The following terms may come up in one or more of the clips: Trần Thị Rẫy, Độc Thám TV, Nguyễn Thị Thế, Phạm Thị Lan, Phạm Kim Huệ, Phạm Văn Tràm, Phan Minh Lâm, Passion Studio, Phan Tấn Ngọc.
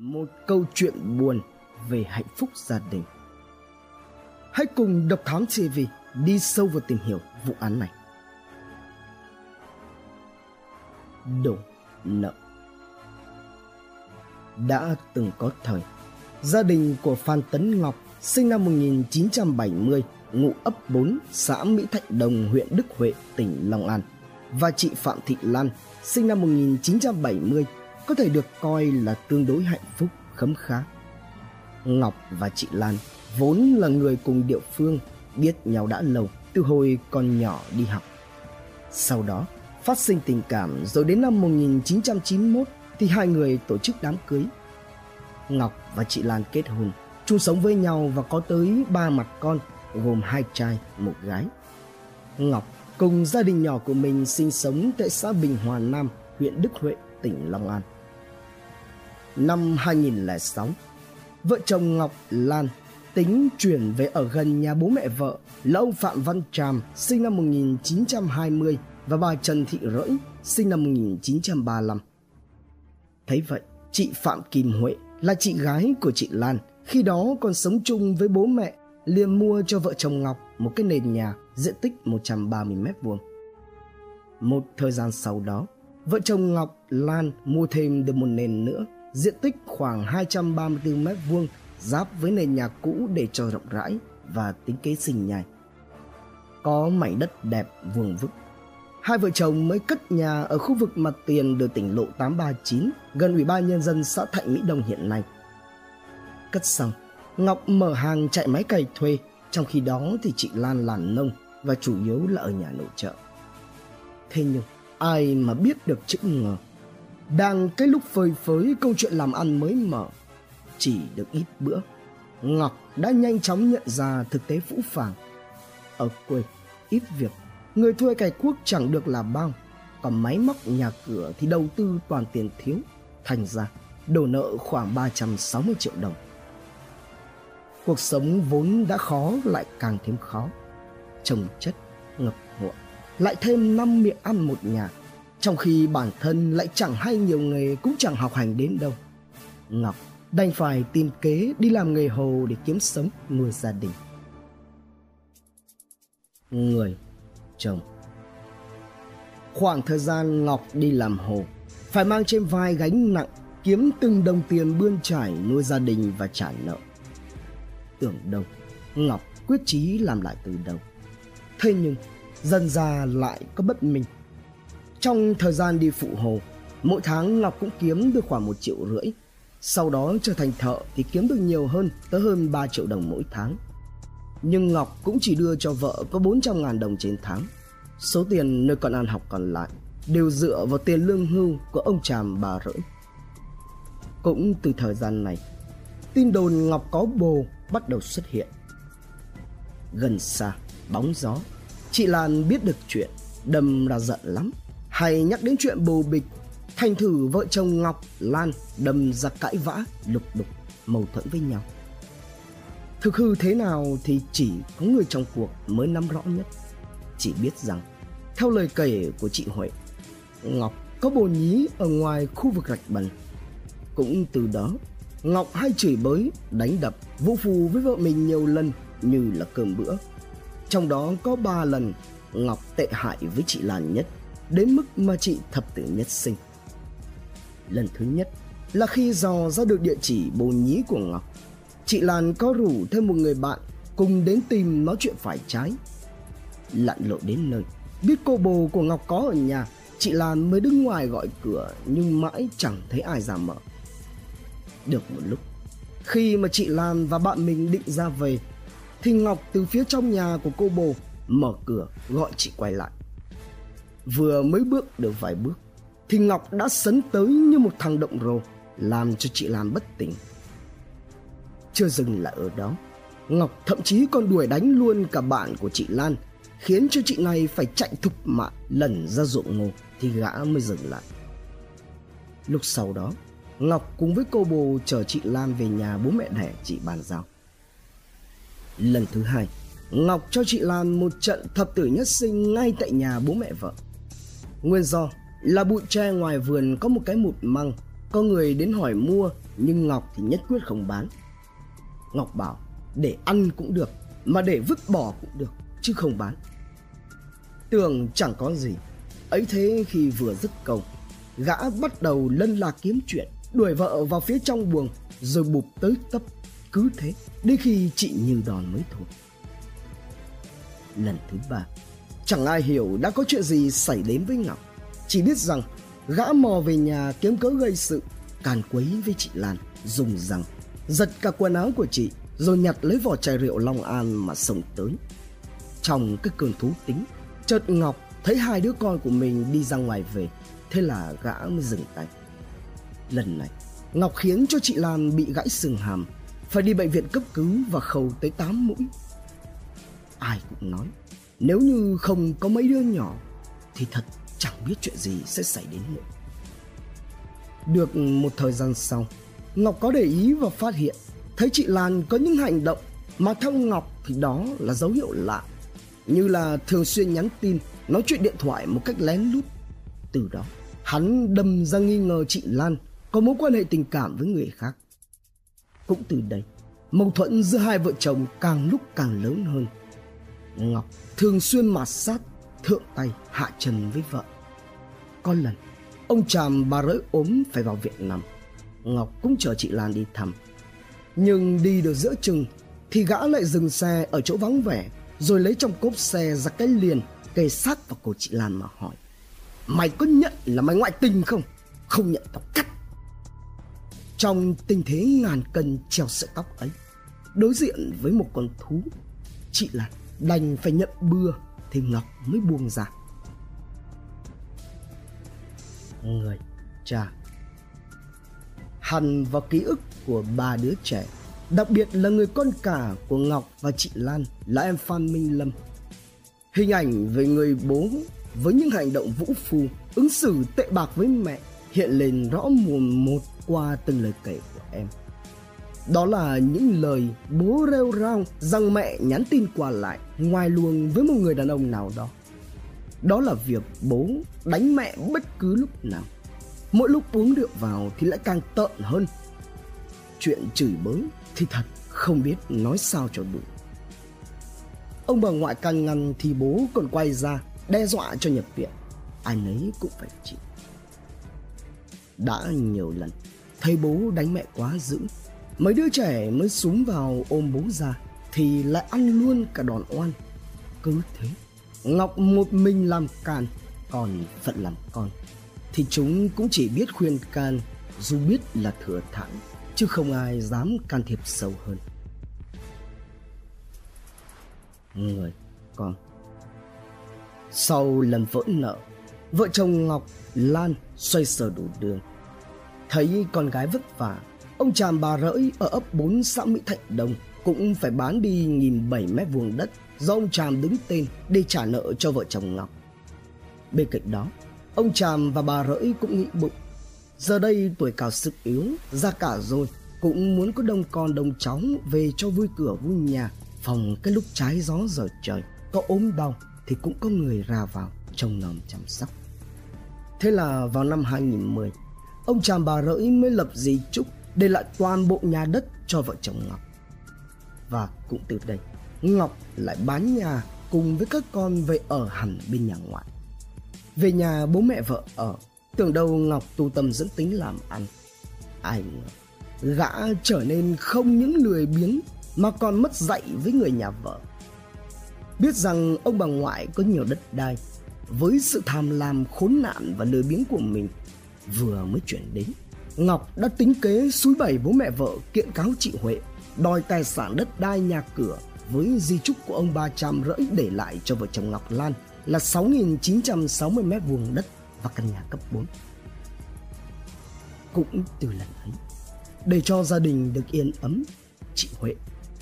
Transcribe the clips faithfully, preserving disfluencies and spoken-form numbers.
Một câu chuyện buồn về hạnh phúc gia đình. Hãy cùng Độc Thám ti vi đi sâu vào tìm hiểu vụ án này. Đổ nợ. Đã từng có thời, gia đình của Phan Tấn Ngọc sinh năm một nghìn chín trăm bảy mươi, ngụ ấp bốn, xã Mỹ Thạnh Đồng, huyện Đức Huệ, tỉnh Long An, và chị Phạm Thị Lan sinh năm một nghìn chín trăm bảy mươi có thể được coi là tương đối hạnh phúc, khấm khá. Ngọc và chị Lan vốn là người cùng địa phương, biết nhau đã lâu từ hồi còn nhỏ đi học. Sau đó phát sinh tình cảm, rồi đến năm một nghìn chín trăm chín mươi mốt thì hai người tổ chức đám cưới. Ngọc và chị Lan kết hôn, chung sống với nhau và có tới ba mặt con, gồm hai trai, một gái. Ngọc cùng gia đình nhỏ của mình sinh sống tại xã Bình Hòa Nam, huyện Đức Huệ, tỉnh Long An. Năm hai nghìn không trăm lẻ sáu, vợ chồng Ngọc Lan tính chuyển về ở gần nhà bố mẹ vợ là ông Phạm Văn Tràm sinh năm một nghìn chín trăm hai mươi và bà Trần Thị Rẫy sinh năm một nghìn chín trăm ba mươi lăm. Thấy vậy, chị Phạm Kim Huệ là chị gái của chị Lan, khi đó còn sống chung với bố mẹ, liền mua cho vợ chồng Ngọc một cái nền nhà diện tích một trăm ba mươi mét vuông. Một thời gian sau đó, vợ chồng Ngọc Lan mua thêm được một nền nữa, diện tích khoảng hai trăm ba mươi tư mét vuông, giáp với nền nhà cũ để cho rộng rãi và tính kế sinh nhai. Có mảnh đất đẹp vuông vức, hai vợ chồng mới cất nhà ở khu vực mặt tiền đường tỉnh lộ tám trăm ba mươi chín, gần Ủy ban Nhân dân xã Thạnh Mỹ Đông hiện nay. Cất xong, Ngọc mở hàng chạy máy cày thuê, trong khi đó thì chị Lan làm nông và chủ yếu là ở nhà nội trợ. Thế nhưng ai mà biết được chữ ngờ, đang cái lúc phơi phới câu chuyện làm ăn mới mở, chỉ được ít bữa, Ngọc đã nhanh chóng nhận ra thực tế phũ phàng. Ở quê, ít việc, người thuê cày cuốc chẳng được là bao, còn máy móc nhà cửa thì đầu tư toàn tiền thiếu, thành ra đổ nợ khoảng ba trăm sáu mươi triệu đồng. Cuộc sống vốn đã khó lại càng thêm khó, chồng chất, ngập ngụa, lại thêm năm miệng ăn một nhà, trong khi bản thân lại chẳng hay nhiều nghề, cũng chẳng học hành đến đâu. Ngọc đành phải tìm kế đi làm nghề hồ để kiếm sống nuôi gia đình. Người chồng. Khoảng thời gian Ngọc đi làm hồ, phải mang trên vai gánh nặng, kiếm từng đồng tiền bươn chải nuôi gia đình và trả nợ. Tưởng đâu, Ngọc quyết chí làm lại từ đầu. Thế nhưng dần ra lại có bất minh. Trong thời gian đi phụ hồ, mỗi tháng Ngọc cũng kiếm được khoảng một triệu rưỡi. Sau đó trở thành thợ thì kiếm được nhiều hơn, tới hơn ba triệu đồng mỗi tháng. Nhưng Ngọc cũng chỉ đưa cho vợ có bốn trăm ngàn đồng trên tháng. Số tiền nơi còn ăn học còn lại đều dựa vào tiền lương hưu của ông Tràm bà Rẫy. Cũng từ thời gian này, tin đồn Ngọc có bồ bắt đầu xuất hiện. Gần xa, bóng gió, chị Lan biết được chuyện, đâm ra giận lắm. Hay nhắc đến chuyện bồ bịch, thành thử vợ chồng Ngọc Lan đâm ra cãi vã, lục đục, mâu thuẫn với nhau. Thực hư thế nào thì chỉ có người trong cuộc mới nắm rõ nhất. Chỉ biết rằng, theo lời kể của chị Huệ, Ngọc có bồ nhí ở ngoài khu vực rạch bần. Cũng từ đó, Ngọc hay chửi bới, đánh đập, vũ phù với vợ mình nhiều lần như là cơm bữa. Trong đó có ba lần Ngọc tệ hại với chị Lan nhất, đến mức mà chị thập tử nhất sinh. Lần thứ nhất là khi dò ra được địa chỉ bồ nhí của Ngọc, chị Lan có rủ thêm một người bạn cùng đến tìm nói chuyện phải trái. Lặn lộ đến nơi, biết cô bồ của Ngọc có ở nhà, chị Lan mới đứng ngoài gọi cửa nhưng mãi chẳng thấy ai ra mở. Được một lúc, khi mà chị Lan và bạn mình định ra về, thì Ngọc từ phía trong nhà của cô bồ mở cửa gọi chị quay lại. Vừa mới bước được vài bước thì Ngọc đã sấn tới như một thằng động rồ, làm cho chị Lan bất tỉnh. Chưa dừng lại ở đó, Ngọc thậm chí còn đuổi đánh luôn cả bạn của chị Lan, khiến cho chị này phải chạy thục mạng lẩn ra ruộng ngô thì gã mới dừng lại. Lúc sau đó, Ngọc cùng với cô bồ chở chị Lan về nhà bố mẹ đẻ chị bàn giao. Lần thứ hai, Ngọc cho chị Lan một trận thập tử nhất sinh ngay tại nhà bố mẹ vợ. Nguyên do là bụi tre ngoài vườn có một cái mụt măng, có người đến hỏi mua nhưng Ngọc thì nhất quyết không bán. Ngọc bảo để ăn cũng được, mà để vứt bỏ cũng được, chứ không bán. Tưởng chẳng có gì, ấy thế khi vừa dứt câu, gã bắt đầu lân la kiếm chuyện, đuổi vợ vào phía trong buồng rồi bụp tới tấp. Cứ thế đến khi chị như đòn mới thôi. Lần thứ ba, chẳng ai hiểu đã có chuyện gì xảy đến với Ngọc, chỉ biết rằng gã mò về nhà kiếm cớ gây sự, càn quấy với chị Lan, dùng rằng giật cả quần áo của chị rồi nhặt lấy vỏ chai rượu Long An mà xông tới. Trong cái cơn thú tính, chợt Ngọc thấy hai đứa con của mình đi ra ngoài về, thế là gã mới dừng tay. Lần này Ngọc khiến cho chị Lan bị gãy xương hàm, phải đi bệnh viện cấp cứu và khâu tới tám mũi. Ai cũng nói nếu như không có mấy đứa nhỏ thì thật chẳng biết chuyện gì sẽ xảy đến nữa. Được một thời gian sau, Ngọc có để ý và phát hiện thấy chị Lan có những hành động mà theo Ngọc thì đó là dấu hiệu lạ, như là thường xuyên nhắn tin, nói chuyện điện thoại một cách lén lút. Từ đó hắn đâm ra nghi ngờ chị Lan có mối quan hệ tình cảm với người khác. Cũng từ đây, mâu thuẫn giữa hai vợ chồng càng lúc càng lớn hơn. Ngọc thường xuyên mạt sát, thượng tay hạ trần với vợ. Có lần ông Tràm bà Rẫy ốm phải vào viện nằm, Ngọc cũng chở chị Lan đi thăm. Nhưng đi được giữa chừng thì gã lại dừng xe ở chỗ vắng vẻ, rồi lấy trong cốp xe ra cái liền kề sát vào cổ chị Lan mà hỏi: "Mày có nhận là mày ngoại tình không? Không nhận tao cắt." Trong tình thế ngàn cân treo sợi tóc ấy, đối diện với một con thú, chị Lan đành phải nhận bừa thì Ngọc mới buông ra. Người cha hằn vào ký ức của ba đứa trẻ, đặc biệt là người con cả của Ngọc và chị Lan là em Phan Minh Lâm. Hình ảnh về người bố với những hành động vũ phu, ứng xử tệ bạc với mẹ hiện lên rõ mồn một qua từng lời kể của em. Đó là những lời bố rêu rao rằng mẹ nhắn tin qua lại ngoài luồng với một người đàn ông nào đó. Đó là việc bố đánh mẹ bất cứ lúc nào, mỗi lúc uống rượu vào thì lại càng tợn hơn. Chuyện chửi bới thì thật không biết nói sao cho đủ. Ông bà ngoại can ngăn thì bố còn quay ra đe dọa cho nhập viện, ai nấy cũng phải chịu. Đã nhiều lần thấy bố đánh mẹ quá dữ, mấy đứa trẻ mới xúm vào ôm bố ra thì lại ăn luôn cả đòn oan. Cứ thế Ngọc một mình làm càn, còn phận làm con thì chúng cũng chỉ biết khuyên can, dù biết là thừa thãi chứ không ai dám can thiệp sâu hơn. Người con sau lần vỡ nợ, vợ chồng Ngọc Lan xoay sở đủ đường. Thấy con gái vất vả, ông Tràm bà Rẫy ở ấp bốn xã Mỹ Thạnh Đông cũng phải bán đi một nghìn bảy trăm mét vuông đất do ông Tràm đứng tên để trả nợ cho vợ chồng Ngọc. Bên cạnh đó, ông Tràm và bà Rẫy cũng nghĩ bụng, giờ đây tuổi cao sức yếu, già cả rồi, cũng muốn có đông con đông cháu về cho vui cửa vui nhà, phòng cái lúc trái gió dở trời, có ốm đau thì cũng có người ra vào trông nom chăm sóc. Thế là vào năm hai nghìn mười, ông Tràm bà Rẫy mới lập di chúc để lại toàn bộ nhà đất cho vợ chồng Ngọc. Và cũng từ đây, Ngọc lại bán nhà cùng với các con về ở hẳn bên nhà ngoại. Về nhà bố mẹ vợ ở, tưởng đâu Ngọc tu tâm dưỡng tính làm ăn. Ai ngờ, gã trở nên không những lười biếng mà còn mất dạy với người nhà vợ. Biết rằng ông bà ngoại có nhiều đất đai, với sự tham lam khốn nạn và lười biếng của mình, vừa mới chuyển đến, Ngọc đã tính kế xúi bẩy bố mẹ vợ kiện cáo chị Huệ, đòi tài sản đất đai nhà cửa với di chúc của ông bà Tràm Rẫy để lại cho vợ chồng Ngọc Lan là sáu nghìn chín trăm sáu mươi mét vuông đất và căn nhà cấp bốn. Cũng từ lần ấy, để cho gia đình được yên ấm, chị Huệ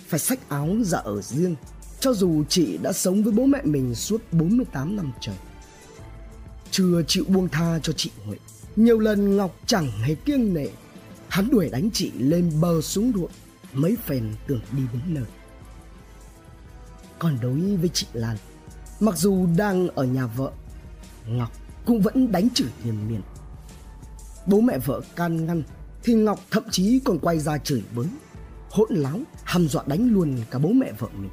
phải xách áo ra ở riêng, cho dù chị đã sống với bố mẹ mình suốt bốn mươi tám năm trời. Chưa chịu buông tha cho chị Huệ, nhiều lần Ngọc chẳng hề kiêng nể, hắn đuổi đánh chị lên bờ xuống ruộng, mấy phen tưởng đi đến nơi. Còn đối với chị Lan, mặc dù đang ở nhà vợ, Ngọc cũng vẫn đánh chửi liên miên. Bố mẹ vợ can ngăn thì Ngọc thậm chí còn quay ra chửi bới, hỗn láo, hăm dọa đánh luôn cả bố mẹ vợ mình.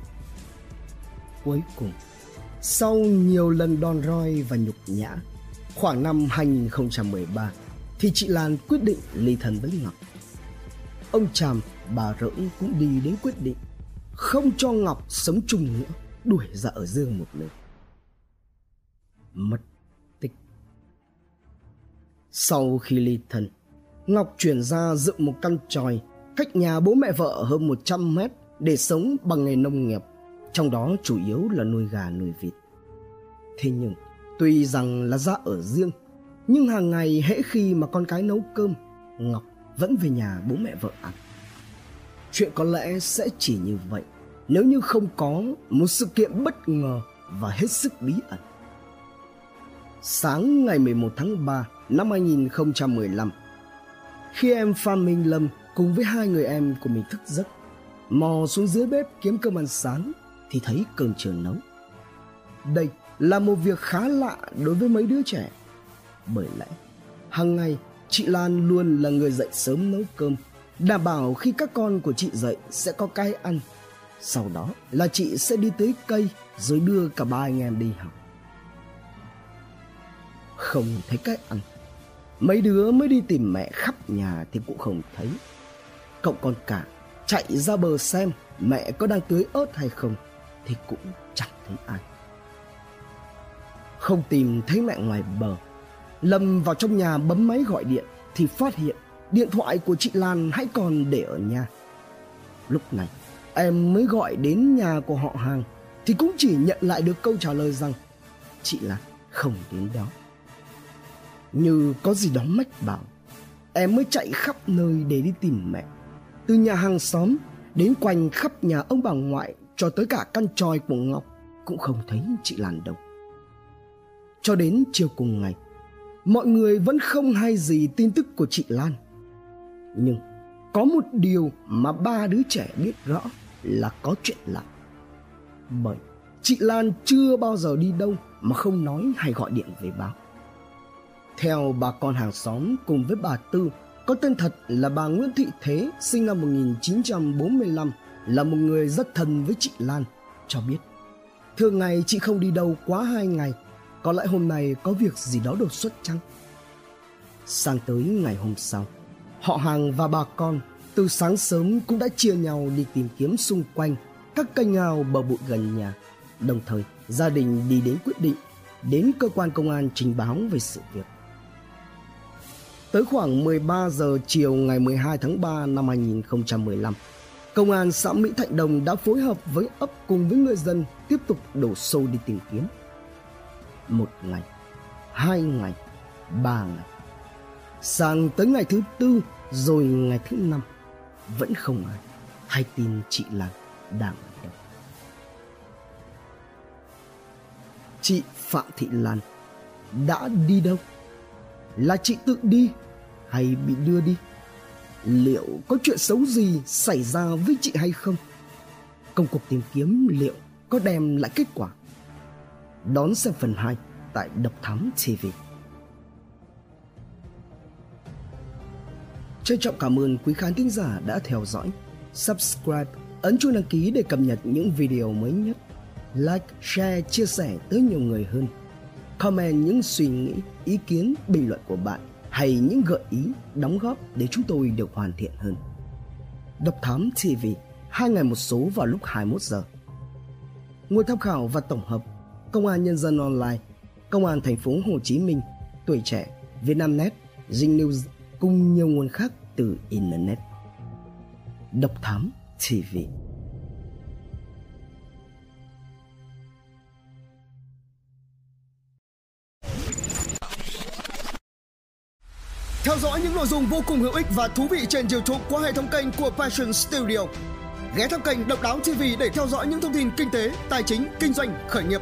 Cuối cùng, sau nhiều lần đòn roi và nhục nhã, khoảng năm hai nghìn không trăm mười ba thì chị Lan quyết định ly thân với Ngọc. Ông Tràm, bà Rẫy cũng đi đến quyết định không cho Ngọc sống chung nữa, đuổi ra ở riêng một nơi. Mất tích. Sau khi ly thân, Ngọc chuyển ra dựng một căn tròi cách nhà bố mẹ vợ hơn một trăm mét để sống bằng nghề nông nghiệp, trong đó chủ yếu là nuôi gà nuôi vịt. Thế nhưng tuy rằng là ra ở riêng, nhưng hàng ngày hễ khi mà con cái nấu cơm, Ngọc vẫn về nhà bố mẹ vợ ăn. Chuyện có lẽ sẽ chỉ như vậy nếu như không có một sự kiện bất ngờ và hết sức bí ẩn. Sáng ngày mười một tháng ba năm hai nghìn không trăm mười lăm, khi em Phan Minh Lâm cùng với hai người em của mình thức giấc, mò xuống dưới bếp kiếm cơm ăn sáng thì thấy cơm chưa nấu. Đây là một việc khá lạ đối với mấy đứa trẻ, bởi lẽ hàng ngày chị Lan luôn là người dậy sớm nấu cơm, đảm bảo khi các con của chị dậy sẽ có cái ăn. Sau đó là chị sẽ đi tưới cây rồi đưa cả ba anh em đi học. Không thấy cái ăn, mấy đứa mới đi tìm mẹ khắp nhà thì cũng không thấy. Cậu con cả chạy ra bờ xem mẹ có đang tưới ớt hay không thì cũng chẳng thấy ai. Không tìm thấy mẹ ngoài bờ, Lâm vào trong nhà bấm máy gọi điện thì phát hiện điện thoại của chị Lan hãy còn để ở nhà. Lúc này em mới gọi đến nhà của họ hàng thì cũng chỉ nhận lại được câu trả lời rằng chị Lan không đến đó. Như có gì đó mách bảo, em mới chạy khắp nơi để đi tìm mẹ, từ nhà hàng xóm đến quanh khắp nhà ông bà ngoại cho tới cả căn tròi của Ngọc cũng không thấy chị Lan đâu. Cho đến chiều cùng ngày, mọi người vẫn không hay gì tin tức của chị Lan. Nhưng có một điều mà ba đứa trẻ biết rõ là có chuyện lạ, bởi chị Lan chưa bao giờ đi đâu mà không nói hay gọi điện về báo. Theo bà con hàng xóm cùng với bà Tư, có tên thật là bà Nguyễn Thị Thế, sinh năm một nghìn chín trăm bốn mươi lăm, là một người rất thân với chị Lan, cho biết thường ngày chị không đi đâu quá hai ngày, có lẽ hôm nay có việc gì đó đột xuất chăng. Sang tới ngày hôm sau, họ hàng và bà con từ sáng sớm cũng đã chia nhau đi tìm kiếm xung quanh các kênh ao bờ bụi gần nhà. Đồng thời gia đình đi đến quyết định đến cơ quan công an trình báo về sự việc. Tới khoảng mười ba giờ chiều ngày mười hai tháng ba năm hai nghìn không trăm mười lăm, công an xã Mỹ Thạnh Đồng đã phối hợp với ấp cùng với người dân tiếp tục đổ xô đi tìm kiếm. Một ngày, hai ngày, ba ngày, sang tới ngày thứ tư rồi ngày thứ năm, vẫn không ai hay tin chị Lan đang ở đâu. Chị Phạm Thị Lan đã đi đâu? Là chị tự đi hay bị đưa đi? Liệu có chuyện xấu gì xảy ra với chị hay không? Công cuộc tìm kiếm liệu có đem lại kết quả? Đón xem phần hai tại Độc Thám ti vi. Trân trọng cảm ơn quý khán thính giả đã theo dõi. Subscribe, ấn chuông đăng ký để cập nhật những video mới nhất. Like, share, chia sẻ tới nhiều người hơn. Comment những suy nghĩ, ý kiến, bình luận của bạn hay những gợi ý, đóng góp để chúng tôi được hoàn thiện hơn. Độc Thám ti vi, hai ngày một số vào lúc hai mươi mốt giờ. Nguồn tham khảo và tổng hợp: Công an Nhân dân Online, Công an Thành phố Hồ Chí Minh, Tuổi Trẻ, Vietnamnet, Zing News cùng nhiều nguồn khác từ Internet. Độc Thám ti vi. Theo dõi những nội dung vô cùng hữu ích và thú vị trên YouTube qua hệ thống kênh của Passion Studio. Ghé thăm kênh Độc Đáo ti vi để theo dõi những thông tin kinh tế, tài chính, kinh doanh, khởi nghiệp.